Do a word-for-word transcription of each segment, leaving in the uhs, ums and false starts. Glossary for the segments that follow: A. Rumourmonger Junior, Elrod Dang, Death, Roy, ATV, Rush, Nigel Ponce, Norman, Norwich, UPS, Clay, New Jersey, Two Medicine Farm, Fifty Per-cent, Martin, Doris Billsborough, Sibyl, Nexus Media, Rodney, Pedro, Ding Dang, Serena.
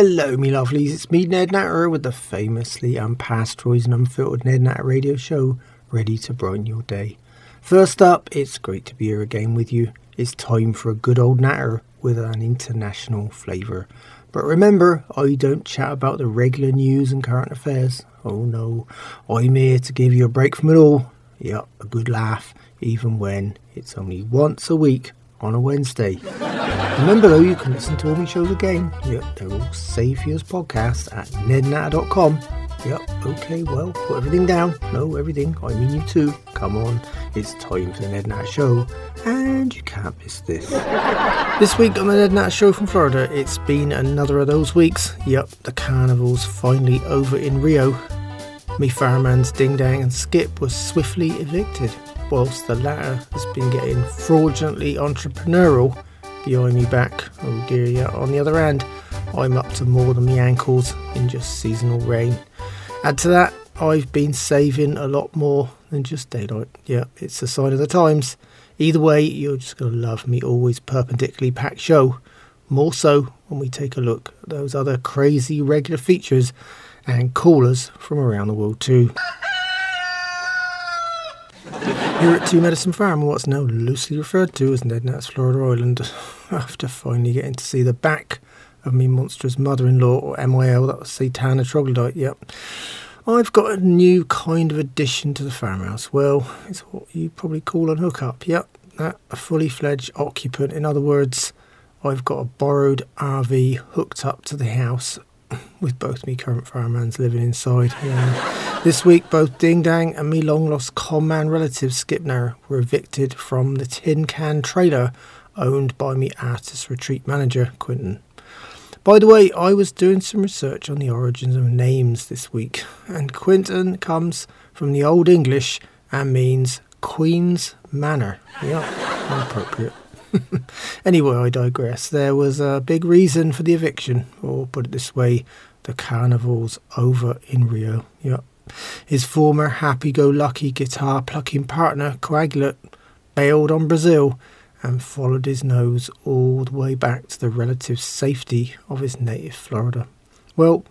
Hello, me lovelies. It's me, Ned Natter, with the famously unpassed Roy's and unfiltered Ned Natter radio show, ready to brighten your day. First up, it's great to be here again with you. It's time for a good old Natter with an international flavour. But remember, I don't chat about the regular news and current affairs. Oh no, I'm here to give you a break from it all. Yep, a good laugh, even when it's only once a week. On a Wednesday. Remember though, you can listen to all my shows again. Yep, they're all saved for your podcast at ned natter dot com. Yep, okay, well, put everything down. No, everything, I mean you too. Come on, it's time for the Ned Natter Show, and you can't miss this. This week on the Ned Natter Show from Florida, it's been another of those weeks. Yep, the carnival's finally over in Rio. Me fireman's Ding Dang and Skip was swiftly evicted, whilst the latter has been getting fraudulently entrepreneurial behind me back. Oh dear, yeah, on the other end, I'm up to more than me ankles in just seasonal rain. Add to that, I've been saving a lot more than just daylight. Yeah, it's a sign of the times. Either way, you're just going to love me always perpendicularly packed show, more so when we take a look at those other crazy regular features and callers from around the world too. Here at Two Medicine Farm, what's now loosely referred to as Ned Natter's Florida Island, after finally getting to see the back of me monstrous mother-in-law, or M I L, that was Satana Troglodyte, yep, I've got a new kind of addition to the farmhouse. Well, it's what you probably call a hookup, yep, a fully-fledged occupant. In other words, I've got a borrowed R V hooked up to the house, with both me current fireman's living inside. Yeah. This week, both Ding Dang and me long-lost con-man relative Skip Narrow were evicted from the tin can trailer owned by me artist retreat manager, Quinton. By the way, I was doing some research on the origins of names this week, and Quinton comes from the Old English and means Queen's Manor. Yeah, appropriate. Anyway, I digress. There was a big reason for the eviction, or put it this way, the carnival's over in Rio. Yep. His former happy-go-lucky guitar-plucking partner, Coagulate, bailed on Brazil and followed his nose all the way back to the relative safety of his native Florida. Well,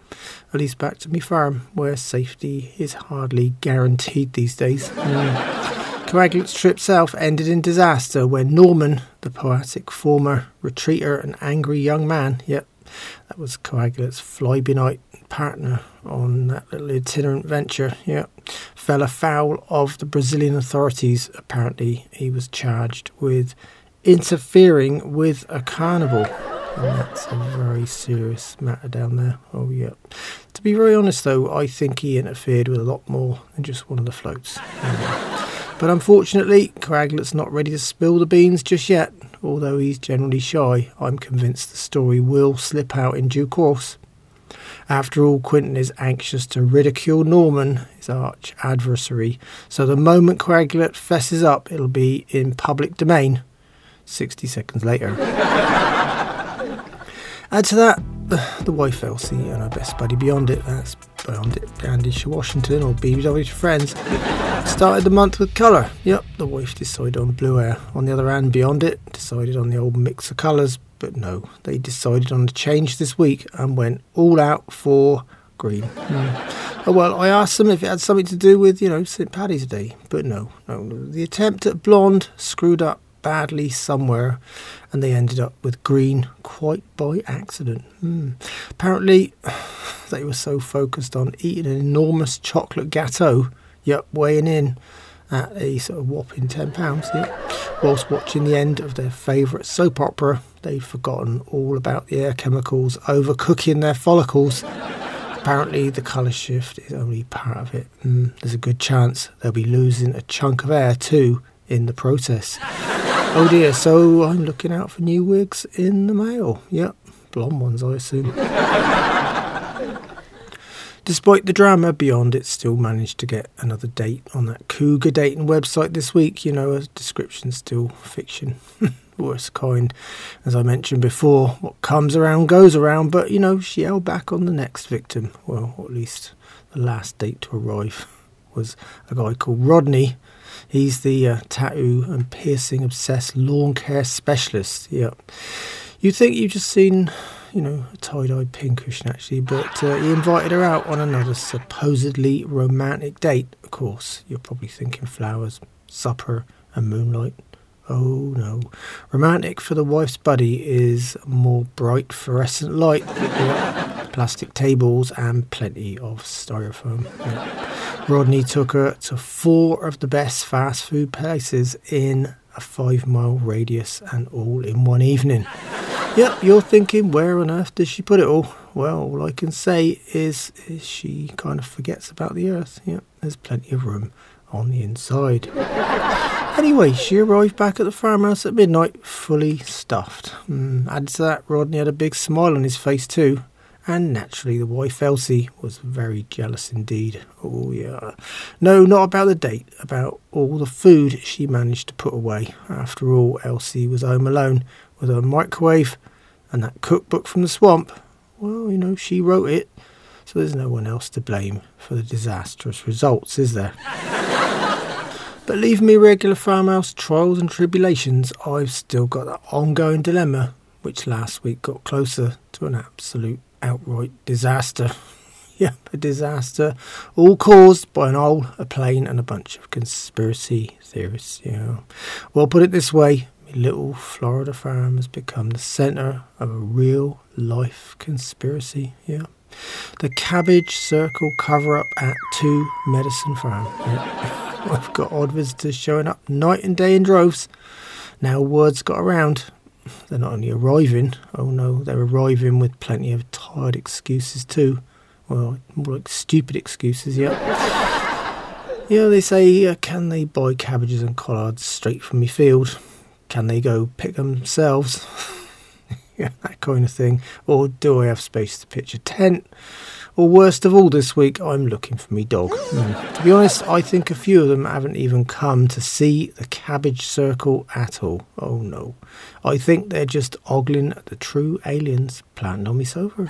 at least back to me farm, where safety is hardly guaranteed these days. Mm. Coagulate's trip south ended in disaster when Norman, the poetic former retreater and angry young man, yep, that was Coagulate's fly-by-night partner on that little itinerant venture, yep, fell afoul of the Brazilian authorities. Apparently he was charged with interfering with a carnival. And that's a very serious matter down there. Oh, yeah. To be very honest, though, I think he interfered with a lot more than just one of the floats. Anyway. But unfortunately, Coagulate's not ready to spill the beans just yet. Although he's generally shy, I'm convinced the story will slip out in due course. After all, Quinton is anxious to ridicule Norman, his arch-adversary. So the moment Coagulate fesses up, it'll be in public domain sixty seconds later. Add to that, the wife Elsie and her best buddy Beyond It, that's Beyond It Brandisher Washington, or B B W to friends, started the month with colour. Yep, the wife decided on blue hair. On the other hand, Beyond It decided on the old mix of colours, but no, they decided on the change this week and went all out for green. Mm. Oh well, I asked them if it had something to do with, you know, Saint Paddy's Day, but no, no. The attempt at blonde screwed up badly somewhere, and they ended up with green quite by accident. Mm. Apparently they were so focused on eating an enormous chocolate gâteau, yep, weighing in at a sort of whopping ten pounds, yep, whilst watching the end of their favourite soap opera, they'd forgotten all about the air chemicals overcooking their follicles. Apparently the colour shift is only part of it. Mm. There's a good chance they'll be losing a chunk of air too in the process. Oh dear, so I'm looking out for new wigs in the mail. Yep, blonde ones I assume. Despite the drama, Beyond It still managed to get another date on that cougar dating website this week. You know, a description still fiction. Worst kind. As I mentioned before, what comes around goes around, but you know, she held back on the next victim. Well, or at least the last date to arrive was a guy called Rodney. He's the uh, tattoo and piercing obsessed lawn care specialist. Yep. You'd think you've just seen, you know, a tie-dye pin cushion actually, but uh, he invited her out on another supposedly romantic date. Of course, you're probably thinking flowers, supper and moonlight. Oh no. Romantic for the wife's buddy is more bright fluorescent light, plastic tables and plenty of styrofoam. Yeah. Rodney took her to four of the best fast food places in a five-mile radius and all in one evening. Yep, you're thinking, where on earth did she put it all? Well, all I can say is, is she kind of forgets about the earth. Yep, there's plenty of room on the inside. Anyway, she arrived back at the farmhouse at midnight, fully stuffed. Mm, add to that, Rodney had a big smile on his face too. And naturally, the wife Elsie was very jealous indeed. Oh yeah. No, not about the date, about all the food she managed to put away. After all, Elsie was home alone with her microwave and that cookbook from the swamp. Well, you know, she wrote it, so there's no one else to blame for the disastrous results, is there? But leaving me regular farmhouse trials and tribulations, I've still got that ongoing dilemma, which last week got closer to an absolute outright disaster. Yeah, a disaster, all caused by an owl, a plane and a bunch of conspiracy theorists, you know. Well, put it this way, my little Florida farm has become the centre of a real life conspiracy, yeah. The cabbage circle cover-up at Two Medicine Farm. Yeah. I've got odd visitors showing up night and day in droves. Now word's got around. They're not only arriving, oh no, they're arriving with plenty of tired excuses too. Well, more like stupid excuses, yep. You know, they say, uh, can they buy cabbages and collards straight from me field? Can they go pick them themselves? Yeah, that kind of thing. Or do I have space to pitch a tent? Or worst of all this week, I'm looking for me dog. Mm. To be honest, I think a few of them haven't even come to see the cabbage circle at all. Oh no. I think they're just ogling at the true aliens planted on me sofa.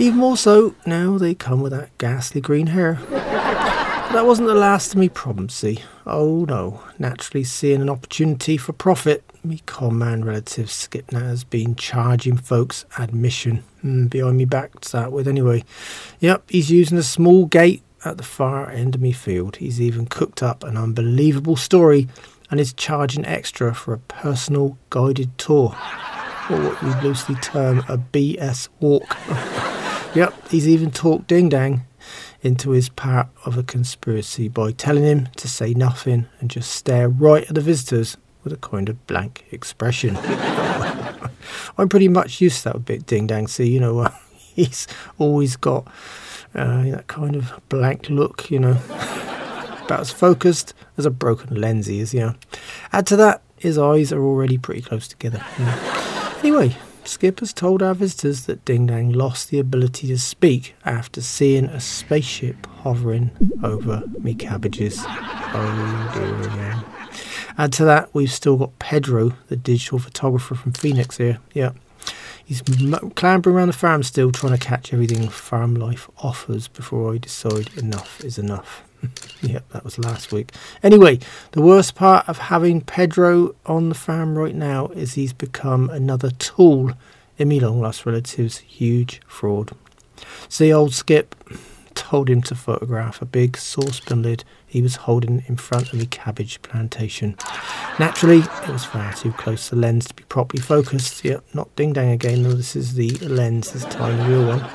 Even more so, now they come with that ghastly green hair. But that wasn't the last of me problems, see. Oh no. Naturally seeing an opportunity for profit, me con man relative Skip Natter's been charging folks admission. Mm, behind me back to start with anyway. Yep, he's using a small gate at the far end of me field. He's even cooked up an unbelievable story and is charging extra for a personal guided tour. Or what we loosely term a B S walk. Yep, he's even talked Ding Dang into his part of a conspiracy by telling him to say nothing and just stare right at the visitors with a kind of blank expression. I'm pretty much used to that bit, Ding Dang. See, you know, uh, he's always got uh, that kind of blank look, you know. About as focused as a broken lens he is, you know. Add to that, his eyes are already pretty close together. You know. Anyway, Skip has told our visitors that Ding Dang lost the ability to speak after seeing a spaceship hovering over me cabbages. Oh dear, yeah. Add to that, we've still got Pedro, the digital photographer from Phoenix here. Yeah, he's clambering around the farm still, trying to catch everything farm life offers before I decide enough is enough. Yep, that was last week. Anyway, the worst part of having Pedro on the farm right now is he's become another tool in me long-lost relative's huge fraud. See, old Skip told him to photograph a big saucepan lid he was holding in front of the cabbage plantation. Naturally, it was far too close to the lens to be properly focused. Yep, not Ding Dang again, though. This is the lens this time, the real one.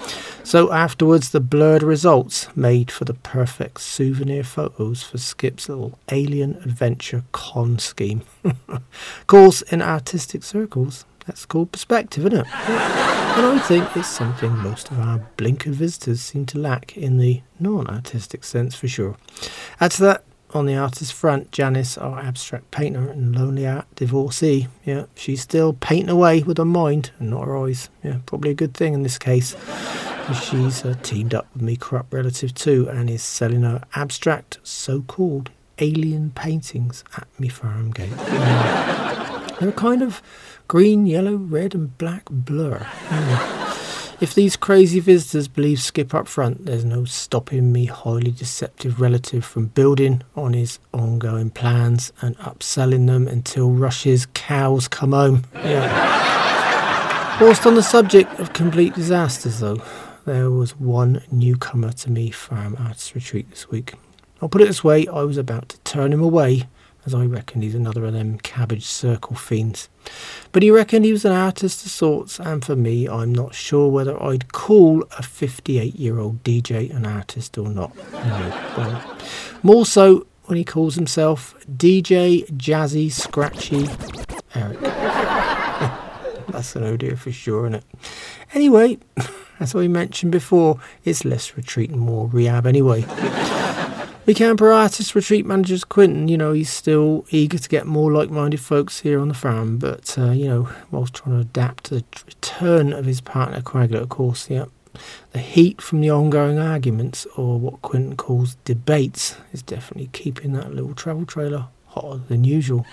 So afterwards, the blurred results made for the perfect souvenir photos for Skip's little alien adventure con scheme. Of course, in artistic circles, that's called perspective, isn't it? And I think it's something most of our blinkered visitors seem to lack in the non-artistic sense, for sure. Add to that, on the artist front, Janice, our abstract painter and lonely art divorcee, yeah, she's still painting away with her mind and not her eyes. Yeah, probably a good thing in this case. She's uh, teamed up with me corrupt relative too and is selling her abstract, so-called alien paintings at me farm gate. They're a kind of green, yellow, red and black blur. Mm. If these crazy visitors believe Skip up front, there's no stopping me highly deceptive relative from building on his ongoing plans and upselling them until Rush's cows come home. Yeah. Whilst on the subject of complete disasters though, there was one newcomer to me from Artist Retreat this week. I'll put it this way, I was about to turn him away, as I reckon he's another of them cabbage circle fiends. But he reckoned he was an artist of sorts, and for me, I'm not sure whether I'd call a fifty-eight-year-old D J an artist or not. No, well, more so when he calls himself D J Jazzy Scratchy Eric. That's an idea for sure, isn't it? Anyway, as we mentioned before, it's less retreat and more rehab anyway. We can per artist retreat managers Quinton, you know, he's still eager to get more like-minded folks here on the farm, but, uh, you know, whilst trying to adapt to the return of his partner Coagulate, of course, yeah, the heat from the ongoing arguments, or what Quinton calls debates, is definitely keeping that little travel trailer hotter than usual.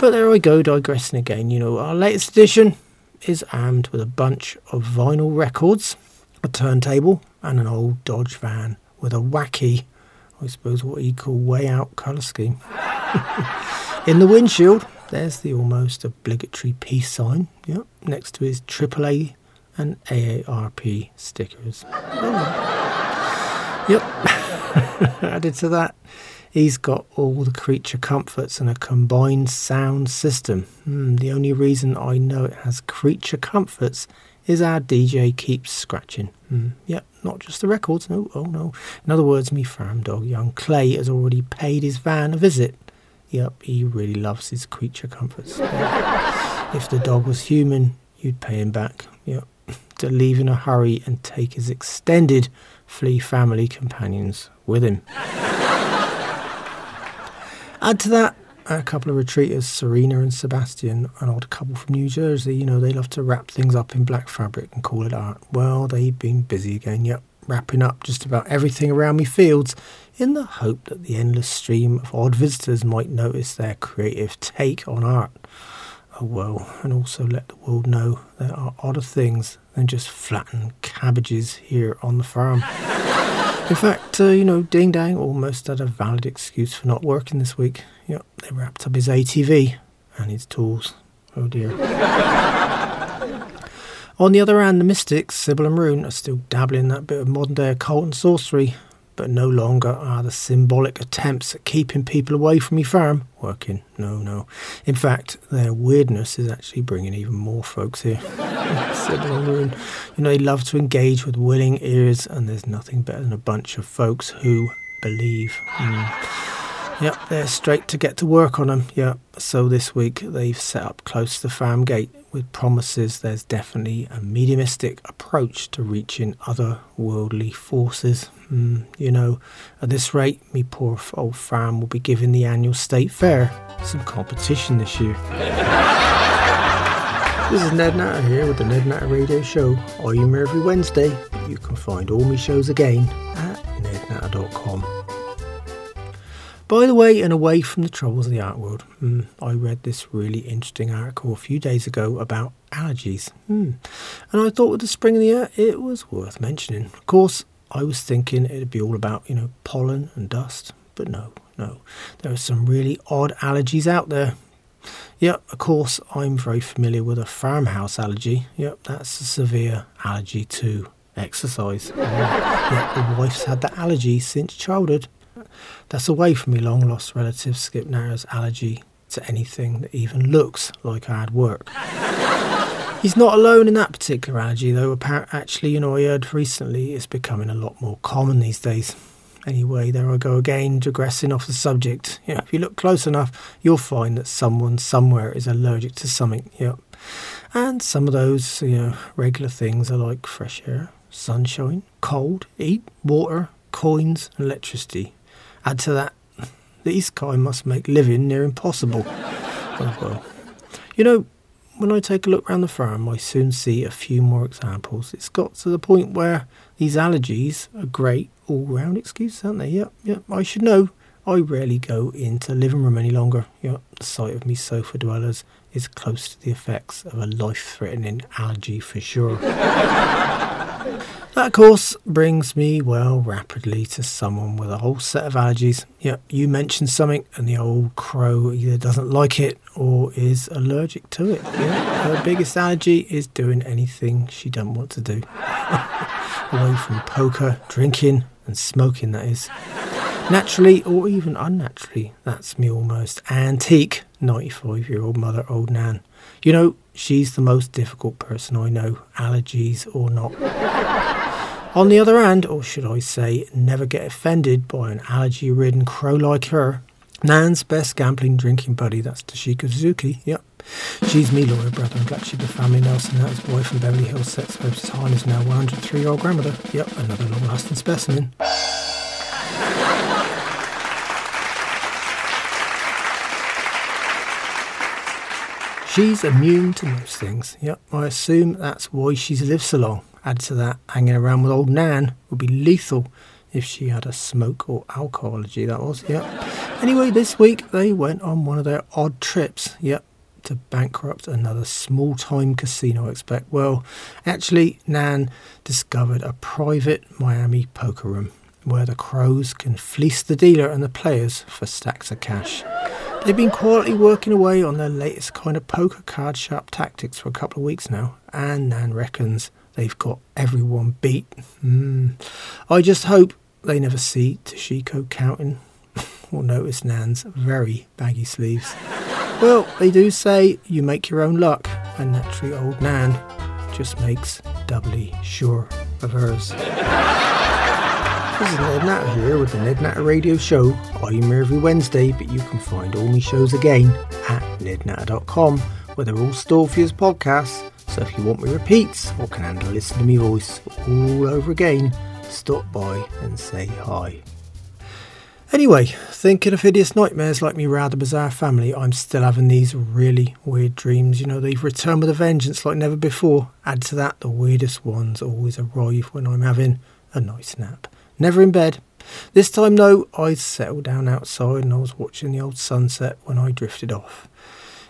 But there I go, digressing again. You know, our latest edition is armed with a bunch of vinyl records, a turntable, and an old Dodge van with a wacky, I suppose what he'd call way-out colour scheme. In the windshield, there's the almost obligatory peace sign, yep, next to his triple A and A A R P stickers. Oh. Yep, added to that, he's got all the creature comforts and a combined sound system. Mm, the only reason I know it has creature comforts is our D J keeps scratching. Mm, yep, not just the records, no, oh no. In other words, me farm dog, young Clay, has already paid his van a visit. Yep, he really loves his creature comforts. Yep. If the dog was human, you'd pay him back. Yep, to leave in a hurry and take his extended flea family companions with him. Add to that, a couple of retreaters, Serena and Sebastian, an odd couple from New Jersey. You know, they love to wrap things up in black fabric and call it art. Well, they've been busy again, yep, wrapping up just about everything around me fields in the hope that the endless stream of odd visitors might notice their creative take on art. Oh well, and also let the world know there are odder things than just flattened cabbages here on the farm. In fact, uh, you know, Ding Dang almost had a valid excuse for not working this week. Yep, they wrapped up his A T V and his tools. Oh dear. On the other hand, the mystics, Sibyl and Rune, are still dabbling in that bit of modern-day occult and sorcery, but no longer are the symbolic attempts at keeping people away from your farm working. No, no. In fact, their weirdness is actually bringing even more folks here. Sibyl and Rune, you know, they love to engage with willing ears, and there's nothing better than a bunch of folks who believe. Mm. Yep, they're straight to get to work on them. Yep, so this week they've set up close to the farm gate with promises there's definitely a mediumistic approach to reaching other worldly forces. Mm, you know, at this rate, me poor old farm will be giving the annual state fair some competition this year. This is Ned Natter here with the Ned Natter Radio Show. I am here every Wednesday. You can find all my shows again at ned natter dot com. By the way, and away from the troubles of the art world, mm, I read this really interesting article a few days ago about allergies. Mm. And I thought with the spring in the air, it was worth mentioning. Of course, I was thinking it'd be all about, you know, pollen and dust, but no, no. There are some really odd allergies out there. Yep, of course, I'm very familiar with a farmhouse allergy. Yep, that's a severe allergy to exercise. um, yep, the wife's had that allergy since childhood. That's away from me long-lost relative Skip Narrow's allergy to anything that even looks like hard work. He's not alone in that particular allergy, though. Actually, you know, I heard recently it's becoming a lot more common these days. Anyway, there I go again, digressing off the subject. You know, if you look close enough, you'll find that someone somewhere is allergic to something. Yep. And some of those, you know, regular things are like fresh air, sunshine, cold, heat, water, coins, and electricity. Add to that, these kind must make living near impossible. Oh, well. You know, when I take a look around the farm, I soon see a few more examples. It's got to the point where these allergies are great all-round excuses, aren't they? Yep, yep, I should know. I rarely go into living room any longer. Yep, the sight of me sofa dwellers is close to the effects of a life-threatening allergy for sure. That, of course, brings me, well, rapidly to someone with a whole set of allergies. Yep, you mention something and the old crow either doesn't like it or is allergic to it. Yeah, her biggest allergy is doing anything she doesn't want to do. Away from poker, drinking and smoking, that is. Naturally or even unnaturally, that's me almost antique ninety-five-year-old mother, old Nan. You know, she's the most difficult person I know, allergies or not. On the other hand, or should I say, never get offended by an allergy-ridden crow like her, Nan's best gambling drinking buddy, that's Toshiko Suzuki, yep. She's me lawyer, brother, and black sheep of family Nelson, that his boy from Beverly Hills, sex purposes, high, is now one hundred three-year-old grandmother. Yep, another long-lasting specimen. She's immune to most things. Yep, I assume that's why she's lived so long. Add to that, hanging around with old Nan would be lethal if she had a smoke or alcohol allergy, that was. Yep. Anyway, this week they went on one of their odd trips. Yep, to bankrupt another small-time casino, I expect. Well, actually, Nan discovered a private Miami poker room where the crows can fleece the dealer and the players for stacks of cash. They've been quietly working away on their latest kind of poker card sharp tactics for a couple of weeks now, and Nan reckons they've got everyone beat. Mm. I just hope they never see Toshiko counting or notice Nan's very baggy sleeves. Well, they do say you make your own luck, and naturally old Nan just makes doubly sure of hers. This is Ned Natter here with the Ned Natter Radio Show. I'm here every Wednesday, but you can find all my shows again at ned natter dot com, where they're all stored for you as podcasts. So if you want me repeats or can handle listening to me voice all over again, stop by and say hi. Anyway, thinking of hideous nightmares like me rather bizarre family, I'm still having these really weird dreams. You know, they've returned with a vengeance like never before. Add to that, the weirdest ones always arrive when I'm having a nice nap. Never in bed. This time, though, I settled down outside and I was watching the old sunset when I drifted off.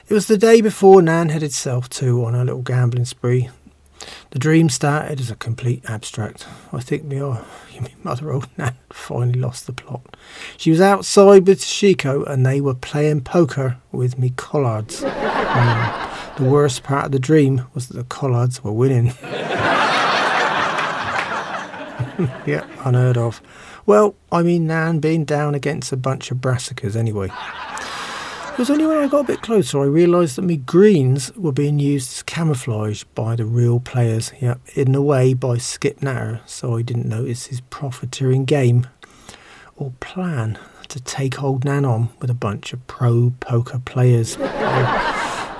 It was the day before Nan headed south too on her little gambling spree. The dream started as a complete abstract. I think me, oh, me mother old Nan finally lost the plot. She was outside with Toshiko and they were playing poker with me collards. um, the worst part of the dream was that the collards were winning. Yeah, unheard of. Well, I mean Nan being down against a bunch of brassicas anyway. It was only when I got a bit closer I realised that me greens were being used as camouflage by the real players, yeah, hidden away by Skip Narrow, so I didn't notice his profiteering game or plan to take old Nan on with a bunch of pro poker players.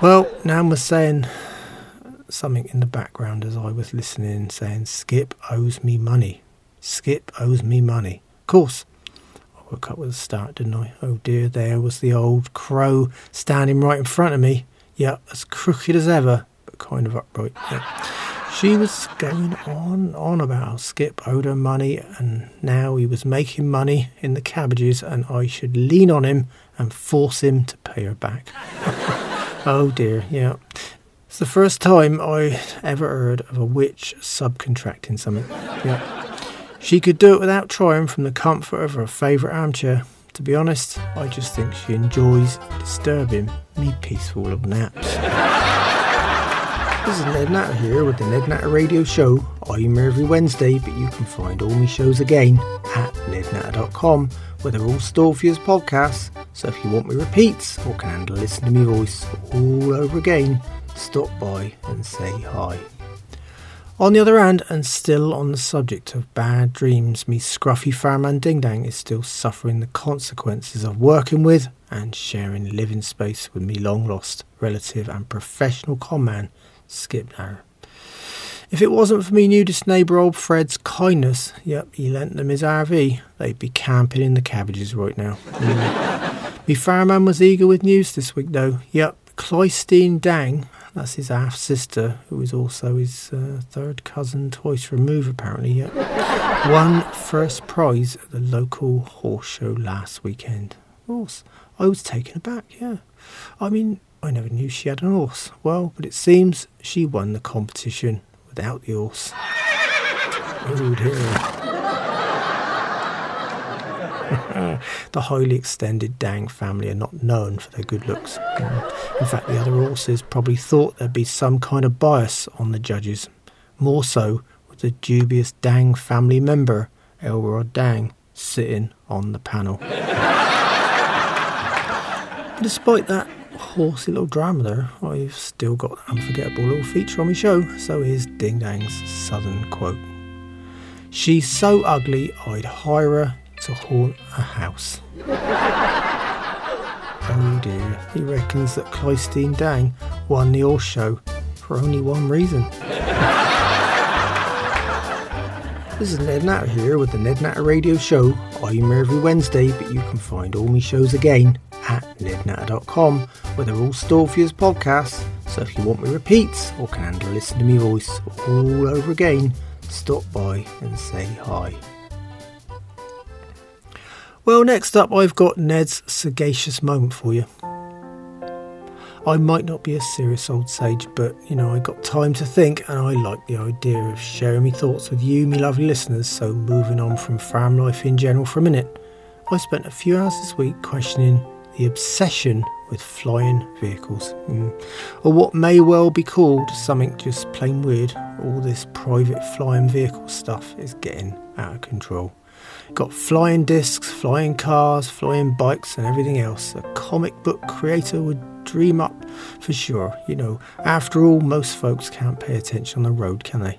Well, Nan was saying something in the background as I was listening, saying, Skip owes me money. Skip owes me money. Of course, I woke up with a start, didn't I? Oh dear, there was the old crow standing right in front of me. Yeah, as crooked as ever, but kind of upright. Yeah. She was going on and on about how Skip owed her money and now he was making money in the cabbages and I should lean on him and force him to pay her back. Oh dear, yeah. It's the first time I ever heard of a witch subcontracting something. Yeah. She could do it without trying from the comfort of her favourite armchair. To be honest, I just think she enjoys disturbing me peaceful little naps. This is Ned Natter here with the Ned Natter Radio Show. I'm here every Wednesday, but you can find all my shows again at ned natter dot com, where they're all stored for you as podcasts. So if you want me repeats or can handle listening to me voice all over again, stop by and say hi. On the other hand, and still on the subject of bad dreams, me scruffy fireman Ding Dang is still suffering the consequences of working with and sharing living space with me long lost relative and professional con man Skip Narrow. If it wasn't for me nudist neighbour old Fred's kindness, yep, he lent them his R V, they'd be camping in the cabbages right now. Me fireman was eager with news this week though. Yep, Clysteen Dang, that's his half-sister, who is also his uh, third cousin, twice removed apparently, yeah, won first prize at the local horse show last weekend. Horse. I was taken aback, yeah. I mean, I never knew she had an horse. Well, but it seems she won the competition without the horse. grizzled hair. The highly extended Dang family are not known for their good looks. In fact, the other horses probably thought there'd be some kind of bias on the judges. More so with the dubious Dang family member, Elrod Dang, sitting on the panel. Despite that horsey little drama there, I've still got an unforgettable little feature on my show, so here's Ding Dang's southern quote. She's so ugly I'd hire her to haunt a house. Oh dear, he reckons that Clysteen Dang won the horse show for only one reason. This is Ned Natter here with the Ned Natter Radio Show. I'm here every Wednesday, but you can find all my shows again at ned natter dot com, where they're all stored for you as podcasts. So if you want me repeats or can handle listening to me voice all over again, stop by and say hi. Well, next up I've got Ned's sagacious moment for you. I might not be a serious old sage, but, you know, I got time to think, and I like the idea of sharing my thoughts with you, me lovely listeners, so moving on from farm life in general for a minute, I spent a few hours this week questioning the obsession with flying vehicles, mm. or what may well be called something just plain weird. All this private flying vehicle stuff is getting out of control. Got flying discs, flying cars, flying bikes and everything else a comic book creator would dream up for sure. You know, after all, most folks can't pay attention on the road, can they?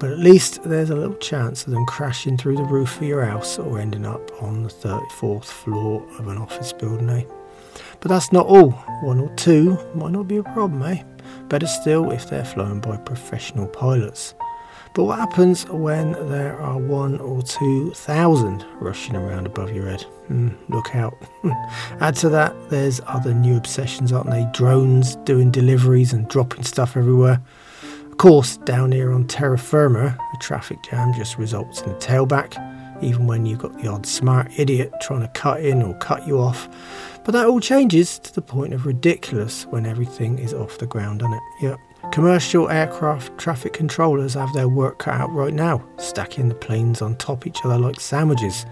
But at least there's a little chance of them crashing through the roof of your house or ending up on the thirty-fourth floor of an office building, eh? But that's not all. One or two might not be a problem, eh? Better still if they're flown by professional pilots. But what happens when there are one or two thousand rushing around above your head? Mm, look out. Add to that, there's other new obsessions, aren't they? Drones doing deliveries and dropping stuff everywhere. Of course, down here on terra firma, a traffic jam just results in a tailback, even when you've got the odd smart idiot trying to cut in or cut you off. But that all changes to the point of ridiculous when everything is off the ground, doesn't it? Yep. Commercial aircraft traffic controllers have their work cut out right now, stacking the planes on top each other like sandwiches.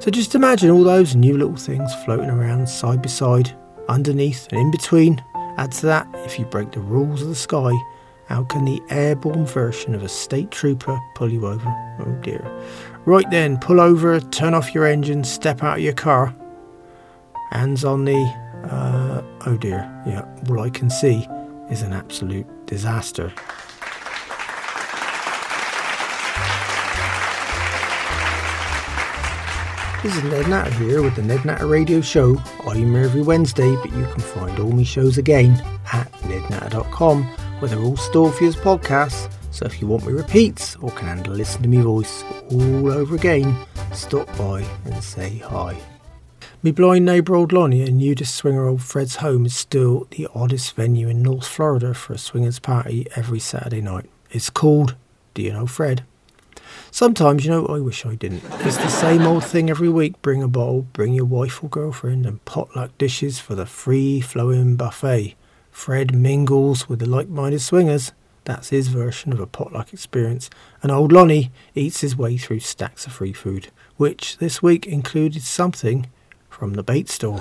So just imagine all those new little things floating around side by side, underneath and in between. Add to that, if you break the rules of the sky, how can the airborne version of a state trooper pull you over? Oh dear. Right then, pull over, turn off your engine, step out of your car. Hands on the... Uh, oh dear, yeah, all I can see is an absolute disaster. This is Ned Natter here with the Ned Natter Radio Show. I'm here every Wednesday, but you can find all my shows again at ned natter dot com, where they're all stored for you as podcasts. So if you want me repeats or can handle listening to me voice all over again, stop by and say hi. Me blind neighbour old Lonnie and nudist swinger old Fred's home is still the oddest venue in North Florida for a swingers party every Saturday night. It's called Do You Know Fred? Sometimes, you know, I wish I didn't. It's the same old thing every week. Bring a bottle, bring your wife or girlfriend and potluck dishes for the free-flowing buffet. Fred mingles with the like-minded swingers. That's his version of a potluck experience. And old Lonnie eats his way through stacks of free food, which this week included something from the bait store.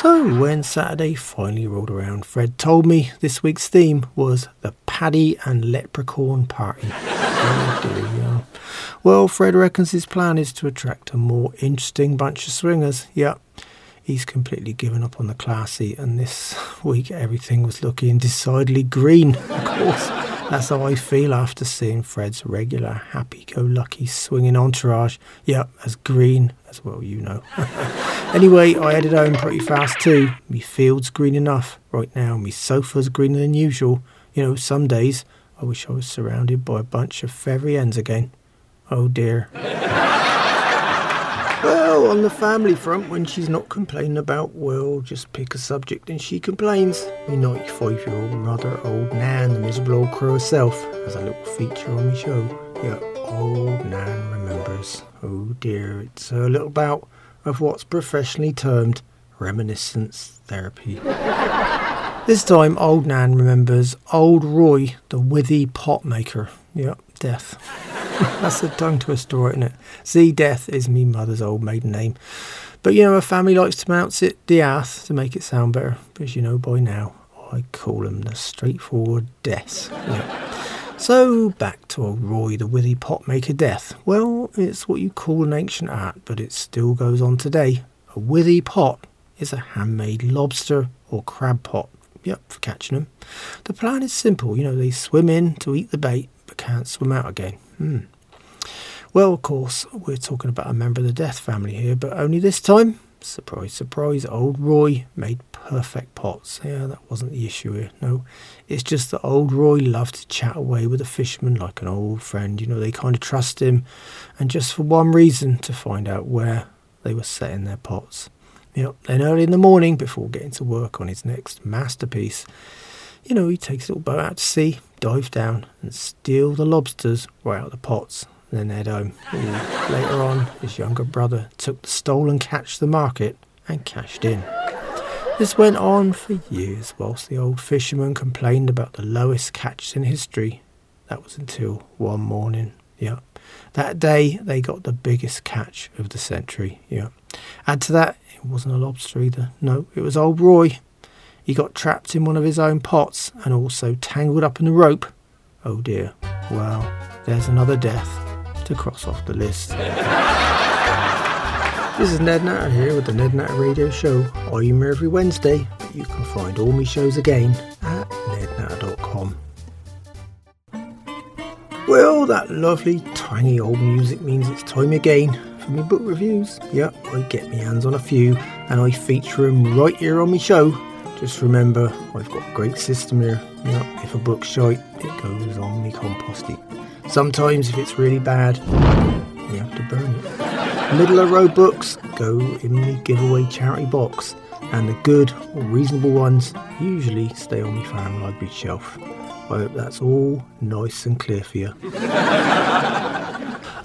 So when Saturday finally rolled around, Fred told me this week's theme was the Paddy and Leprechaun Party. Oh dear, yeah. Well, Fred reckons his plan is to attract a more interesting bunch of swingers. Yep, yeah, he's completely given up on the classy, and this week everything was looking decidedly green, of course. That's how I feel after seeing Fred's regular happy-go-lucky swinging entourage. Yep, as green as well, you know. Anyway, I headed home pretty fast too. Me field's green enough right now. Me sofa's greener than usual. You know, some days I wish I was surrounded by a bunch of feathery hens again. Oh dear. Well, on the family front, when she's not complaining about, well, just pick a subject and she complains. My ninety-five-year-old mother, old Nan, the miserable old crow herself, has a little feature on my show. Yeah, old Nan remembers. Oh dear, it's a little bout of what's professionally termed reminiscence therapy. This time, old Nan remembers old Roy, the withy pot maker. Yep, Death. That's a tongue twister, isn't it? See, Death is me mother's old maiden name. But, you know, her family likes to pronounce it Death to make it sound better. But as you know by now, I call him the straightforward Death. Yeah. So, back to old Roy, the withy potmaker Death. Well, it's what you call an ancient art, but it still goes on today. A withy pot is a handmade lobster or crab pot. Yep, for catching them. The plan is simple. You know, they swim in to eat the bait, but can't swim out again. Hmm. Well, of course, we're talking about a member of the Death family here, but only this time, surprise, surprise, old Roy made perfect pots. Yeah, that wasn't the issue here, no. It's just that old Roy loved to chat away with a fisherman like an old friend. You know, they kind of trust him, and just for one reason, to find out where they were setting their pots. Yep, then early in the morning, before getting to work on his next masterpiece, you know, he takes a little boat out to sea, dives down, and steals the lobsters right out of the pots, and then head home. And later on, his younger brother took the stolen catch to the market and cashed in. This went on for years, whilst the old fisherman complained about the lowest catches in history. That was until one morning. Yep. That day, they got the biggest catch of the century. Yep. Add to that, it wasn't a lobster either. No, it was old Roy. He got trapped in one of his own pots and also tangled up in the rope. Oh dear. Well, there's another death to cross off the list. This is Ned Natter here with the Ned Natter Radio Show. I'm here every Wednesday, but you can find all my shows again at ned natter dot com. Well, that lovely, twangy old music means it's time again. My book reviews. Yep, I get my hands on a few and I feature them right here on my show. Just remember, I've got a great system here. Yep, if a book's shite, it goes on me compost heap. Sometimes, if it's really bad, you have to burn it. Middle of road books go in the giveaway charity box, and the good or reasonable ones usually stay on my fan library shelf. I hope that's all nice and clear for you.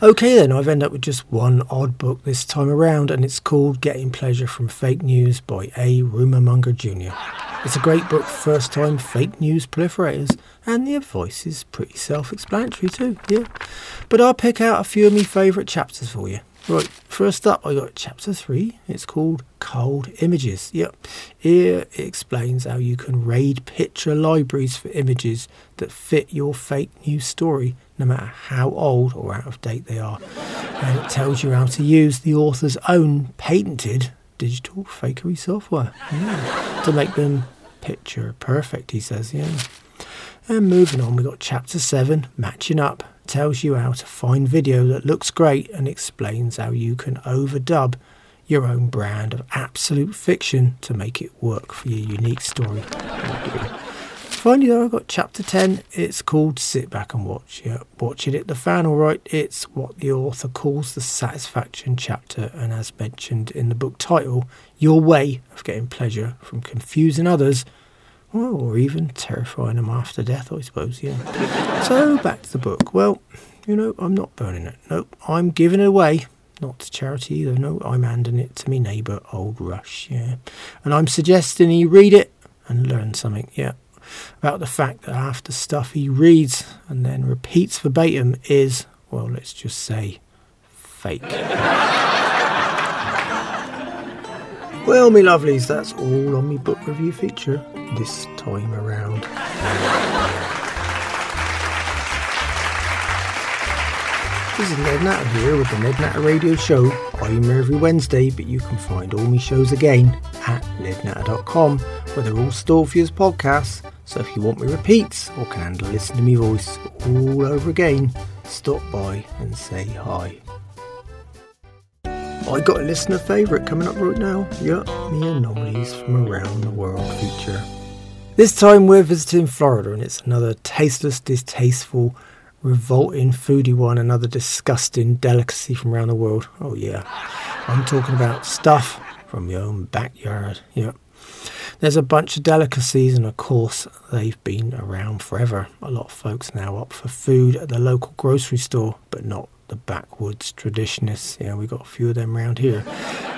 Okay then, I've ended up with just one odd book this time around, and it's called Getting Pleasure from Fake News by A. Rumourmonger Junior It's a great book for first-time fake news proliferators, and the advice is pretty self-explanatory too, yeah. But I'll pick out a few of my favourite chapters for you. Right, first up I got chapter three, it's called Cold Images. Yep, here it explains how you can raid picture libraries for images that fit your fake news story, no matter how old or out of date they are. And it tells you how to use the author's own patented digital fakery software, yeah, to make them picture perfect, he says, yeah. And moving on, we got chapter seven, Matching Up. Tells you how to find video that looks great and explains how you can overdub your own brand of absolute fiction to make it work for your unique story. Finally though, I've got chapter ten, it's called Sit Back and Watch. Yeah, watch it at the fan, alright. It's what the author calls the satisfaction chapter, and as mentioned in the book title, your way of getting pleasure from confusing others, well, or even terrifying them after death, I suppose, yeah. So, back to the book. Well, you know, I'm not burning it. Nope, I'm giving it away. Not to charity either. No, I'm handing it to me neighbour, old Rush, yeah. And I'm suggesting he read it and learn something, yeah. About the fact that half the stuff he reads and then repeats verbatim is, well, let's just say, fake. Well, me lovelies, that's all on me book review feature this time around. This is Ned Natter here with the Ned Natter Radio Show. I'm here every Wednesday, but you can find all me shows again at ned natter dot com, where they're all stored for you as podcasts. So if you want me repeats or can handle listening to me voice all over again, stop by and say hi. I got a listener favourite coming up right now. Yup, me anomalies from around the world feature. This time we're visiting Florida, and it's another tasteless, distasteful, revolting foodie one, another disgusting delicacy from around the world. Oh yeah, I'm talking about stuff from your own backyard. Yup. There's a bunch of delicacies, and of course they've been around forever. A lot of folks now opt for food at the local grocery store, but not the backwoods traditionists. Yeah, we got a few of them around here,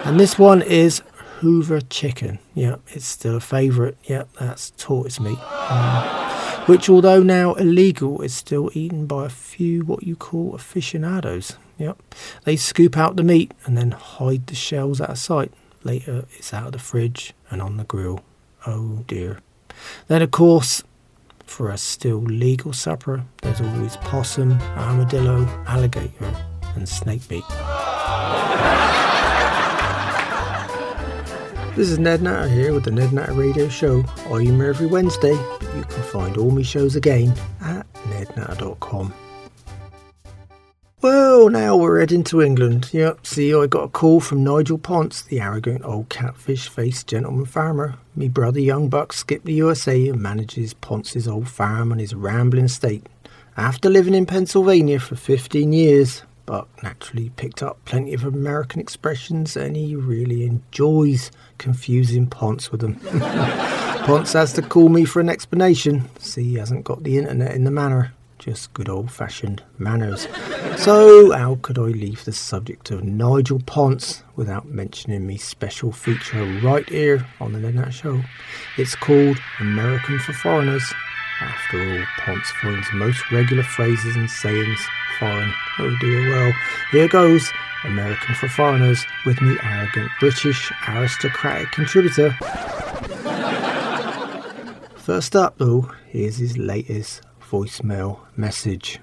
and this one is Hoover chicken. Yeah, it's still a favorite. Yeah, that's tortoise meat. um, which, although now illegal, is still eaten by a few what you call aficionados. Yep. They scoop out the meat and then hide the shells out of sight. Later, it's out of the fridge and on the grill. Oh dear. Then, of course, for a still legal supper, there's always possum, armadillo, alligator, and snake meat. This is Ned Natter here with the Ned Natter Radio Show. I'm here every Wednesday, but you can find all my shows again at ned natter dot com. Well, now we're heading to England. Yep, see, I got a call from Nigel Ponce, the arrogant old catfish-faced gentleman farmer. Me brother Young Buck skipped the U S A and manages Ponce's old farm and his rambling estate. After living in Pennsylvania for fifteen years, Buck naturally picked up plenty of American expressions and he really enjoys confusing Ponce with them. Ponce has to call me for an explanation. See, he hasn't got the internet in the manor. Just good old-fashioned manners. So how could I leave the subject of Nigel Ponce without mentioning me special feature right here on the Ned Natter Show? It's called American for Foreigners. After all, Ponce finds most regular phrases and sayings foreign. Oh dear, well, here goes American for Foreigners with me arrogant British aristocratic contributor. First up, though, here's his latest voicemail message.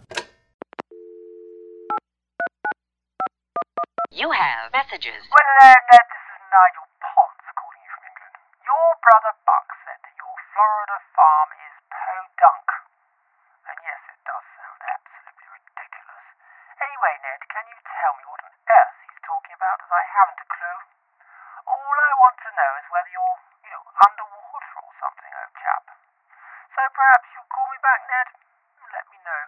You have messages. Well, uh, Dad, this is Nigel Ponce calling you from England. Your brother Buck said that your Florida farm is podunk. And yes, it does sound absolutely ridiculous. Anyway, Ned, can you tell me what on earth he's talking about, as I haven't a clue? All I want to know is whether you're, you know, underwater or something, old chap. So perhaps you'll call me back, Ned, and let me know.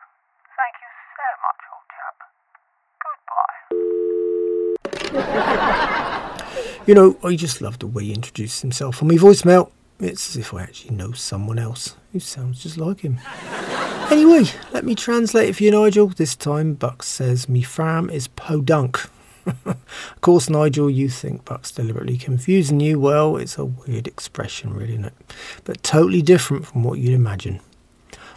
Thank you so much, old chap. Goodbye. You know, I just love the way he introduced himself on my voicemail. It's as if I actually know someone else who sounds just like him. Anyway, let me translate it for you, Nigel. This time, Buck says, me farm is podunk. Of course, Nigel, you think Buck's deliberately confusing you. Well, it's a weird expression, really, isn't it? But totally different from what you'd imagine.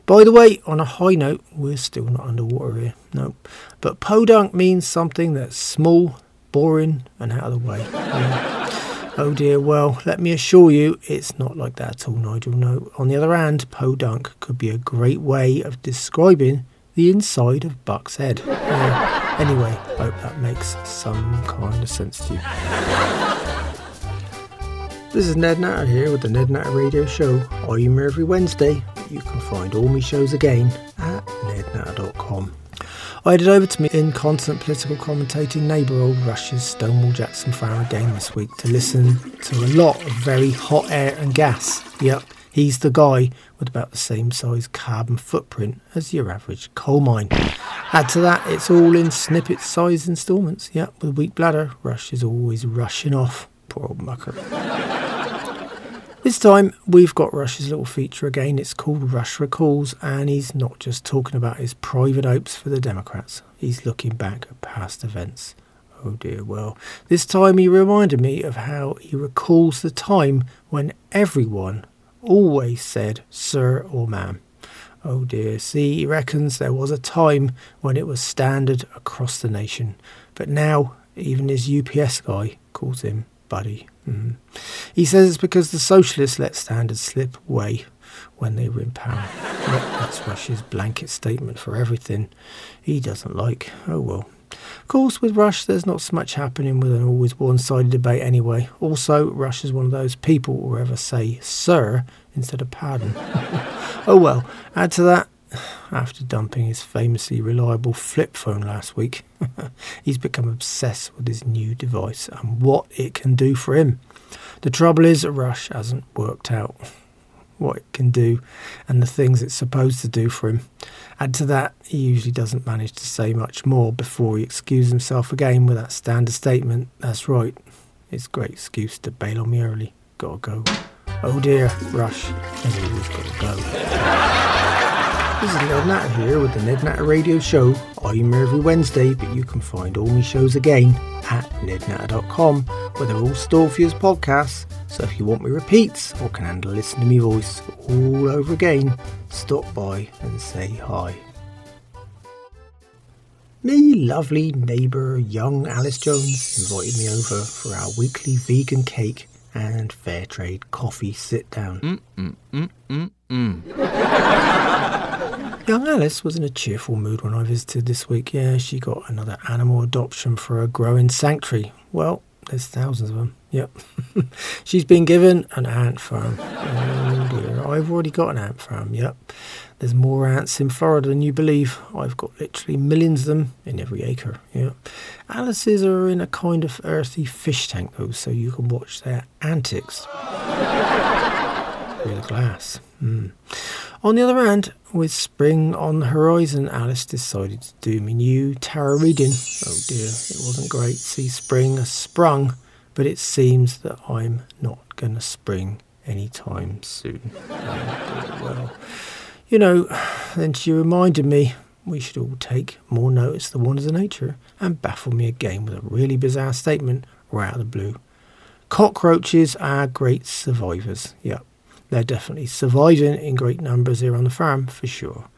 By the way, on a high note, we're still not underwater here. No. But podunk means something that's small, boring, and out of the way. Yeah. Oh dear, well, let me assure you, it's not like that at all, Nigel. No. On the other hand, podunk could be a great way of describing the inside of Buck's head. Uh, anyway, I hope that makes some kind of sense to you. This is Ned Natter here with the Ned Natter Radio Show. I'm here every Wednesday, but you can find all my shows again at ned natter dot com. I headed over to my incontinent political commentating neighbour old Rush's Stonewall Jackson farm again this week to listen to a lot of very hot air and gas. Yep. He's the guy with about the same size carbon footprint as your average coal mine. Add to that, it's all in snippet-sized instalments. Yep, with a weak bladder, Rush is always rushing off. Poor old mucker. This time, we've got Rush's little feature again. It's called Rush Recalls, and he's not just talking about his private hopes for the Democrats. He's looking back at past events. Oh dear, well, this time he reminded me of how he recalls the time when everyone always said sir or ma'am. Oh dear, see, he reckons there was a time when it was standard across the nation, but now even his U P S guy calls him buddy. Mm. He says it's because the socialists let standards slip away when they were in power. Yep, that's Rush's blanket statement for everything he doesn't like. Oh well. Of course, with Rush, there's not so much happening with an always one-sided debate anyway. Also, Rush is one of those people who ever say sir instead of pardon. Oh well, add to that, after dumping his famously reliable flip phone last week, he's become obsessed with his new device and what it can do for him. The trouble is, Rush hasn't worked out what it can do and the things it's supposed to do for him. Add to that, he usually doesn't manage to say much more before he excuses himself again with that standard statement. That's right, it's a great excuse to bail on me early. Gotta go. Oh dear, Rush has always gotta go. This is Ned Natter here with the Ned Natter Radio Show. I'm here every Wednesday, but you can find all my shows again at ned natter dot com, where they're all stored for you as podcasts. So if you want me repeats or can handle listening to me voice all over again, stop by and say hi. Me lovely neighbour young Alice Jones invited me over for our weekly vegan cake and fair trade coffee sit down. Mm, mm, mm, mm, mm. Young Alice was in a cheerful mood when I visited this week. Yeah, she got another animal adoption for a growing sanctuary. Well, there's thousands of them. Yep. She's been given an ant farm. Oh dear, I've already got an ant farm. Yep. There's more ants in Florida than you believe. I've got literally millions of them in every acre. Yeah. Alice's are in a kind of earthy fish tank though, so you can watch their antics through the glass. Mm. On the other hand, with spring on the horizon, Alice decided to do me new tarot reading. Oh dear, it wasn't great. See, spring has sprung, but it seems that I'm not going to spring anytime soon. Oh, well. You know, then she reminded me we should all take more notice of the wonders of nature and baffled me again with a really bizarre statement right out of the blue. Cockroaches are great survivors. Yep, they're definitely surviving in great numbers here on the farm for sure.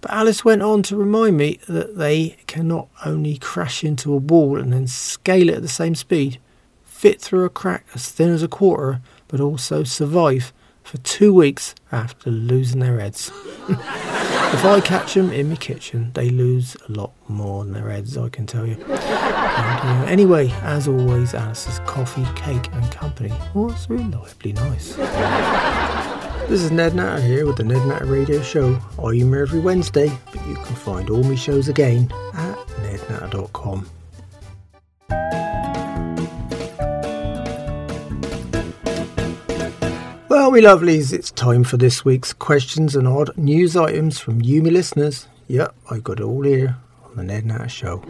But Alice went on to remind me that they can not only crash into a wall and then scale it at the same speed, fit through a crack as thin as a quarter, but also survive for two weeks after losing their heads. If I catch them in my kitchen, they lose a lot more than their heads, I can tell you. And, uh, anyway, as always, Alice's coffee, cake and company was reliably nice. This is Ned Natter here with the Ned Natter Radio Show. I'm here every Wednesday, but you can find all my shows again at ned natter dot com. Well, me lovelies, it's time for this week's questions and odd news items from you, me listeners. Yep, I've got it all here on the Ned Natter Show.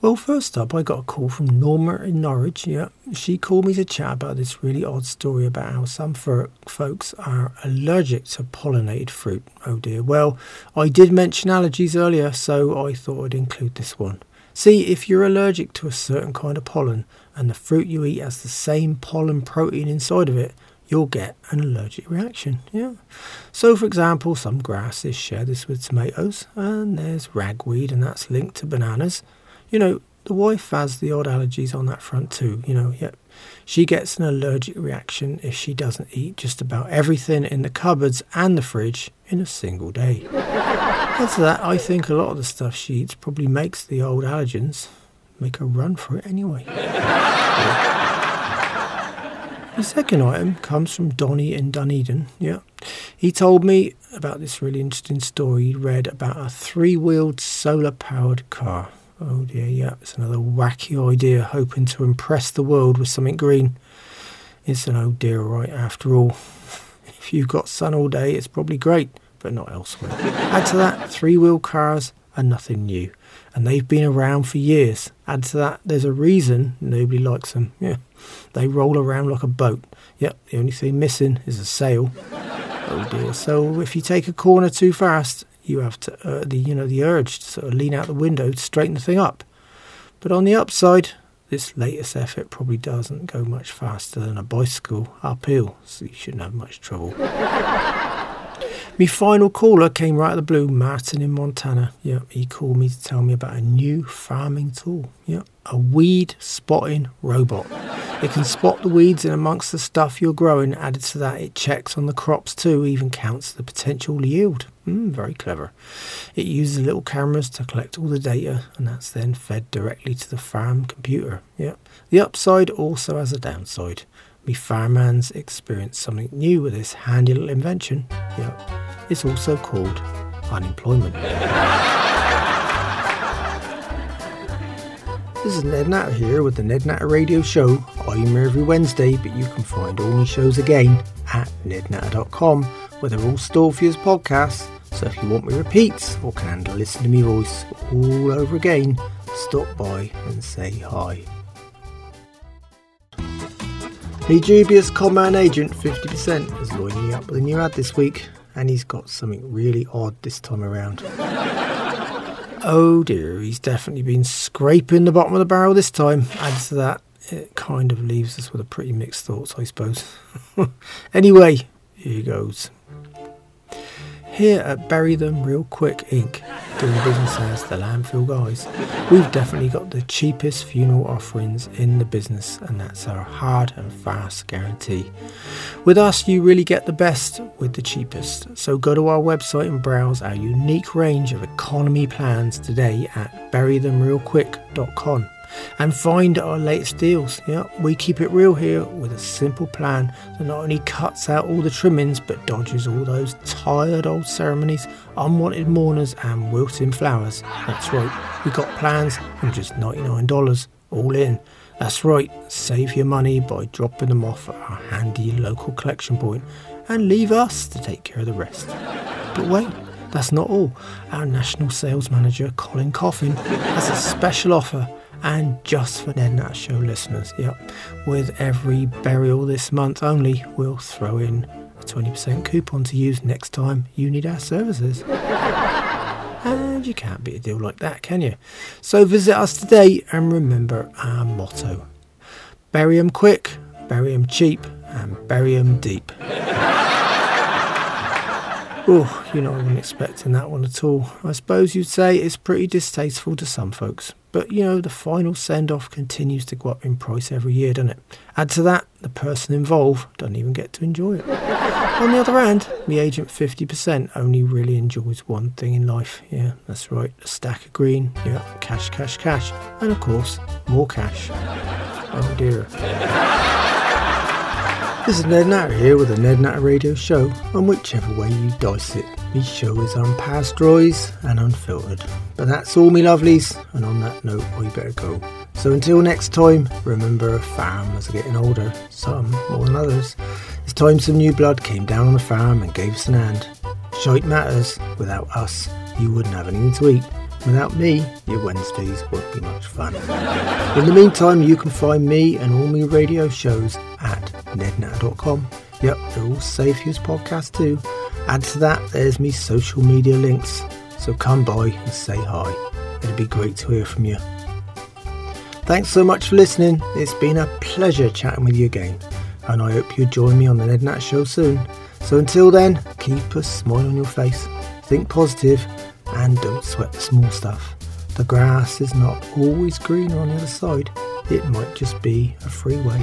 Well, first up, I got a call from Norman in Norwich. Yep, she called me to chat about this really odd story about how some fir- folks are allergic to pollinated fruit. Oh dear. Well, I did mention allergies earlier, so I thought I'd include this one. See, if you're allergic to a certain kind of pollen and the fruit you eat has the same pollen protein inside of it, you'll get an allergic reaction. Yeah. So, for example, some grasses share this with tomatoes, and there's ragweed, and that's linked to bananas. You know, the wife has the odd allergies on that front too. You know, yep. She gets an allergic reaction if she doesn't eat just about everything in the cupboards and the fridge in a single day. Add to that, I think a lot of the stuff she eats probably makes the old allergens make her run for it anyway. The second item comes from Donnie in Dunedin. Yeah, he told me about this really interesting story he read about a three-wheeled solar-powered car. Oh dear, yeah, it's another wacky idea, hoping to impress the world with something green. It's an oh dear right after all. If you've got sun all day, it's probably great, but not elsewhere. Add to that, three-wheel cars are nothing new, and they've been around for years. Add to that, there's a reason nobody likes them. Yeah, they roll around like a boat. Yep, the only thing missing is a sail. Oh dear, so if you take a corner too fast, you have to, uh, the you know, the urge to sort of lean out the window to straighten the thing up. But on the upside, this latest effort probably doesn't go much faster than a bicycle uphill, so you shouldn't have much trouble. My final caller came right out of the blue, Martin in Montana. Yep, he called me to tell me about a new farming tool. Yep, a weed spotting robot. It can spot the weeds in amongst the stuff you're growing. Added to that, it checks on the crops too, even counts the potential yield. Mm, very clever. It uses little cameras to collect all the data, and that's then fed directly to the farm computer. Yep. The upside also has a downside. Me farmhands experienced something new with this handy little invention. Yep. It's also called unemployment. This is Ned Natter here with the Ned Natter Radio Show. I'm here every Wednesday, but you can find all my shows again at ned natter dot com, where they're all stored for you as podcasts. So if you want me repeats or can handle listening to me voice all over again, stop by and say hi. The dubious con man agent fifty percent has lined me up with a new ad this week. and he's got something really odd this time around. Oh dear, he's definitely been scraping the bottom of the barrel this time. Add to that, it kind of leaves us with a pretty mixed thoughts, I suppose. Anyway, here goes. Here at Bury Them Real Quick Incorporated, doing business as the Landfill Guys, we've definitely got the cheapest funeral offerings in the business, and that's our hard and fast guarantee. With us, you really get the best with the cheapest. So go to our website and browse our unique range of economy plans today at bury them real quick dot com and find our latest deals. Yeah, we keep it real here with a simple plan that not only cuts out all the trimmings but dodges all those tired old ceremonies, unwanted mourners and wilting flowers. That's right, we got plans from just ninety-nine dollars all in. That's right, save your money by dropping them off at our handy local collection point and leave us to take care of the rest. But wait, that's not all. Our national sales manager Colin Coffin has a special offer, and just for Ned Natter Show listeners, yep. With every burial this month only, we'll throw in a twenty percent coupon to use next time you need our services. And you can't beat a deal like that, can you? So visit us today and remember our motto. Bury 'em quick, bury 'em cheap, and bury 'em deep. Oh, you know, I wasn't expecting that one at all. I suppose you'd say it's pretty distasteful to some folks. But, you know, the final send-off continues to go up in price every year, doesn't it? Add to that, the person involved doesn't even get to enjoy it. On the other hand, the agent fifty percent only really enjoys one thing in life. Yeah, that's right, a stack of green. Yeah, cash, cash, cash. And, of course, more cash. Oh, dear. This is Ned Natter here with the Ned Natter Radio Show, and whichever way you dice it, me show is unpasteurised and unfiltered. But that's all, me lovelies, and on that note, I better go. So until next time, remember, farmers are getting older, some more than others. It's time some new blood came down on the farm and gave us an hand. Shite matters. Without us, you wouldn't have anything to eat. Without me, your Wednesdays won't be much fun. In the meantime, you can find me and all my radio shows at ned natter dot com. Yep, they're all safe for your podcast too. Add to that, there's me social media links. So come by and say hi. It'd be great to hear from you. Thanks so much for listening. It's been a pleasure chatting with you again. And I hope you'll join me on the Ned Natter Show soon. So until then, keep a smile on your face. Think positive. And don't sweat the small stuff. The grass is not always greener on the other side. It might just be a freeway.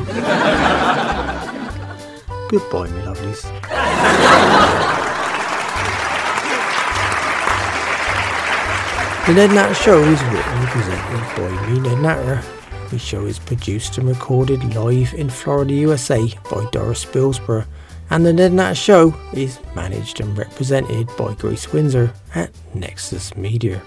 Goodbye, me lovelies. The Ned Natter Show is written and presented by me, Ned Natter. The show is produced and recorded live in Florida, U S A by Doris Billsborough. And the Ned Natter Show is managed and represented by Grace Windsor at Nexus Media.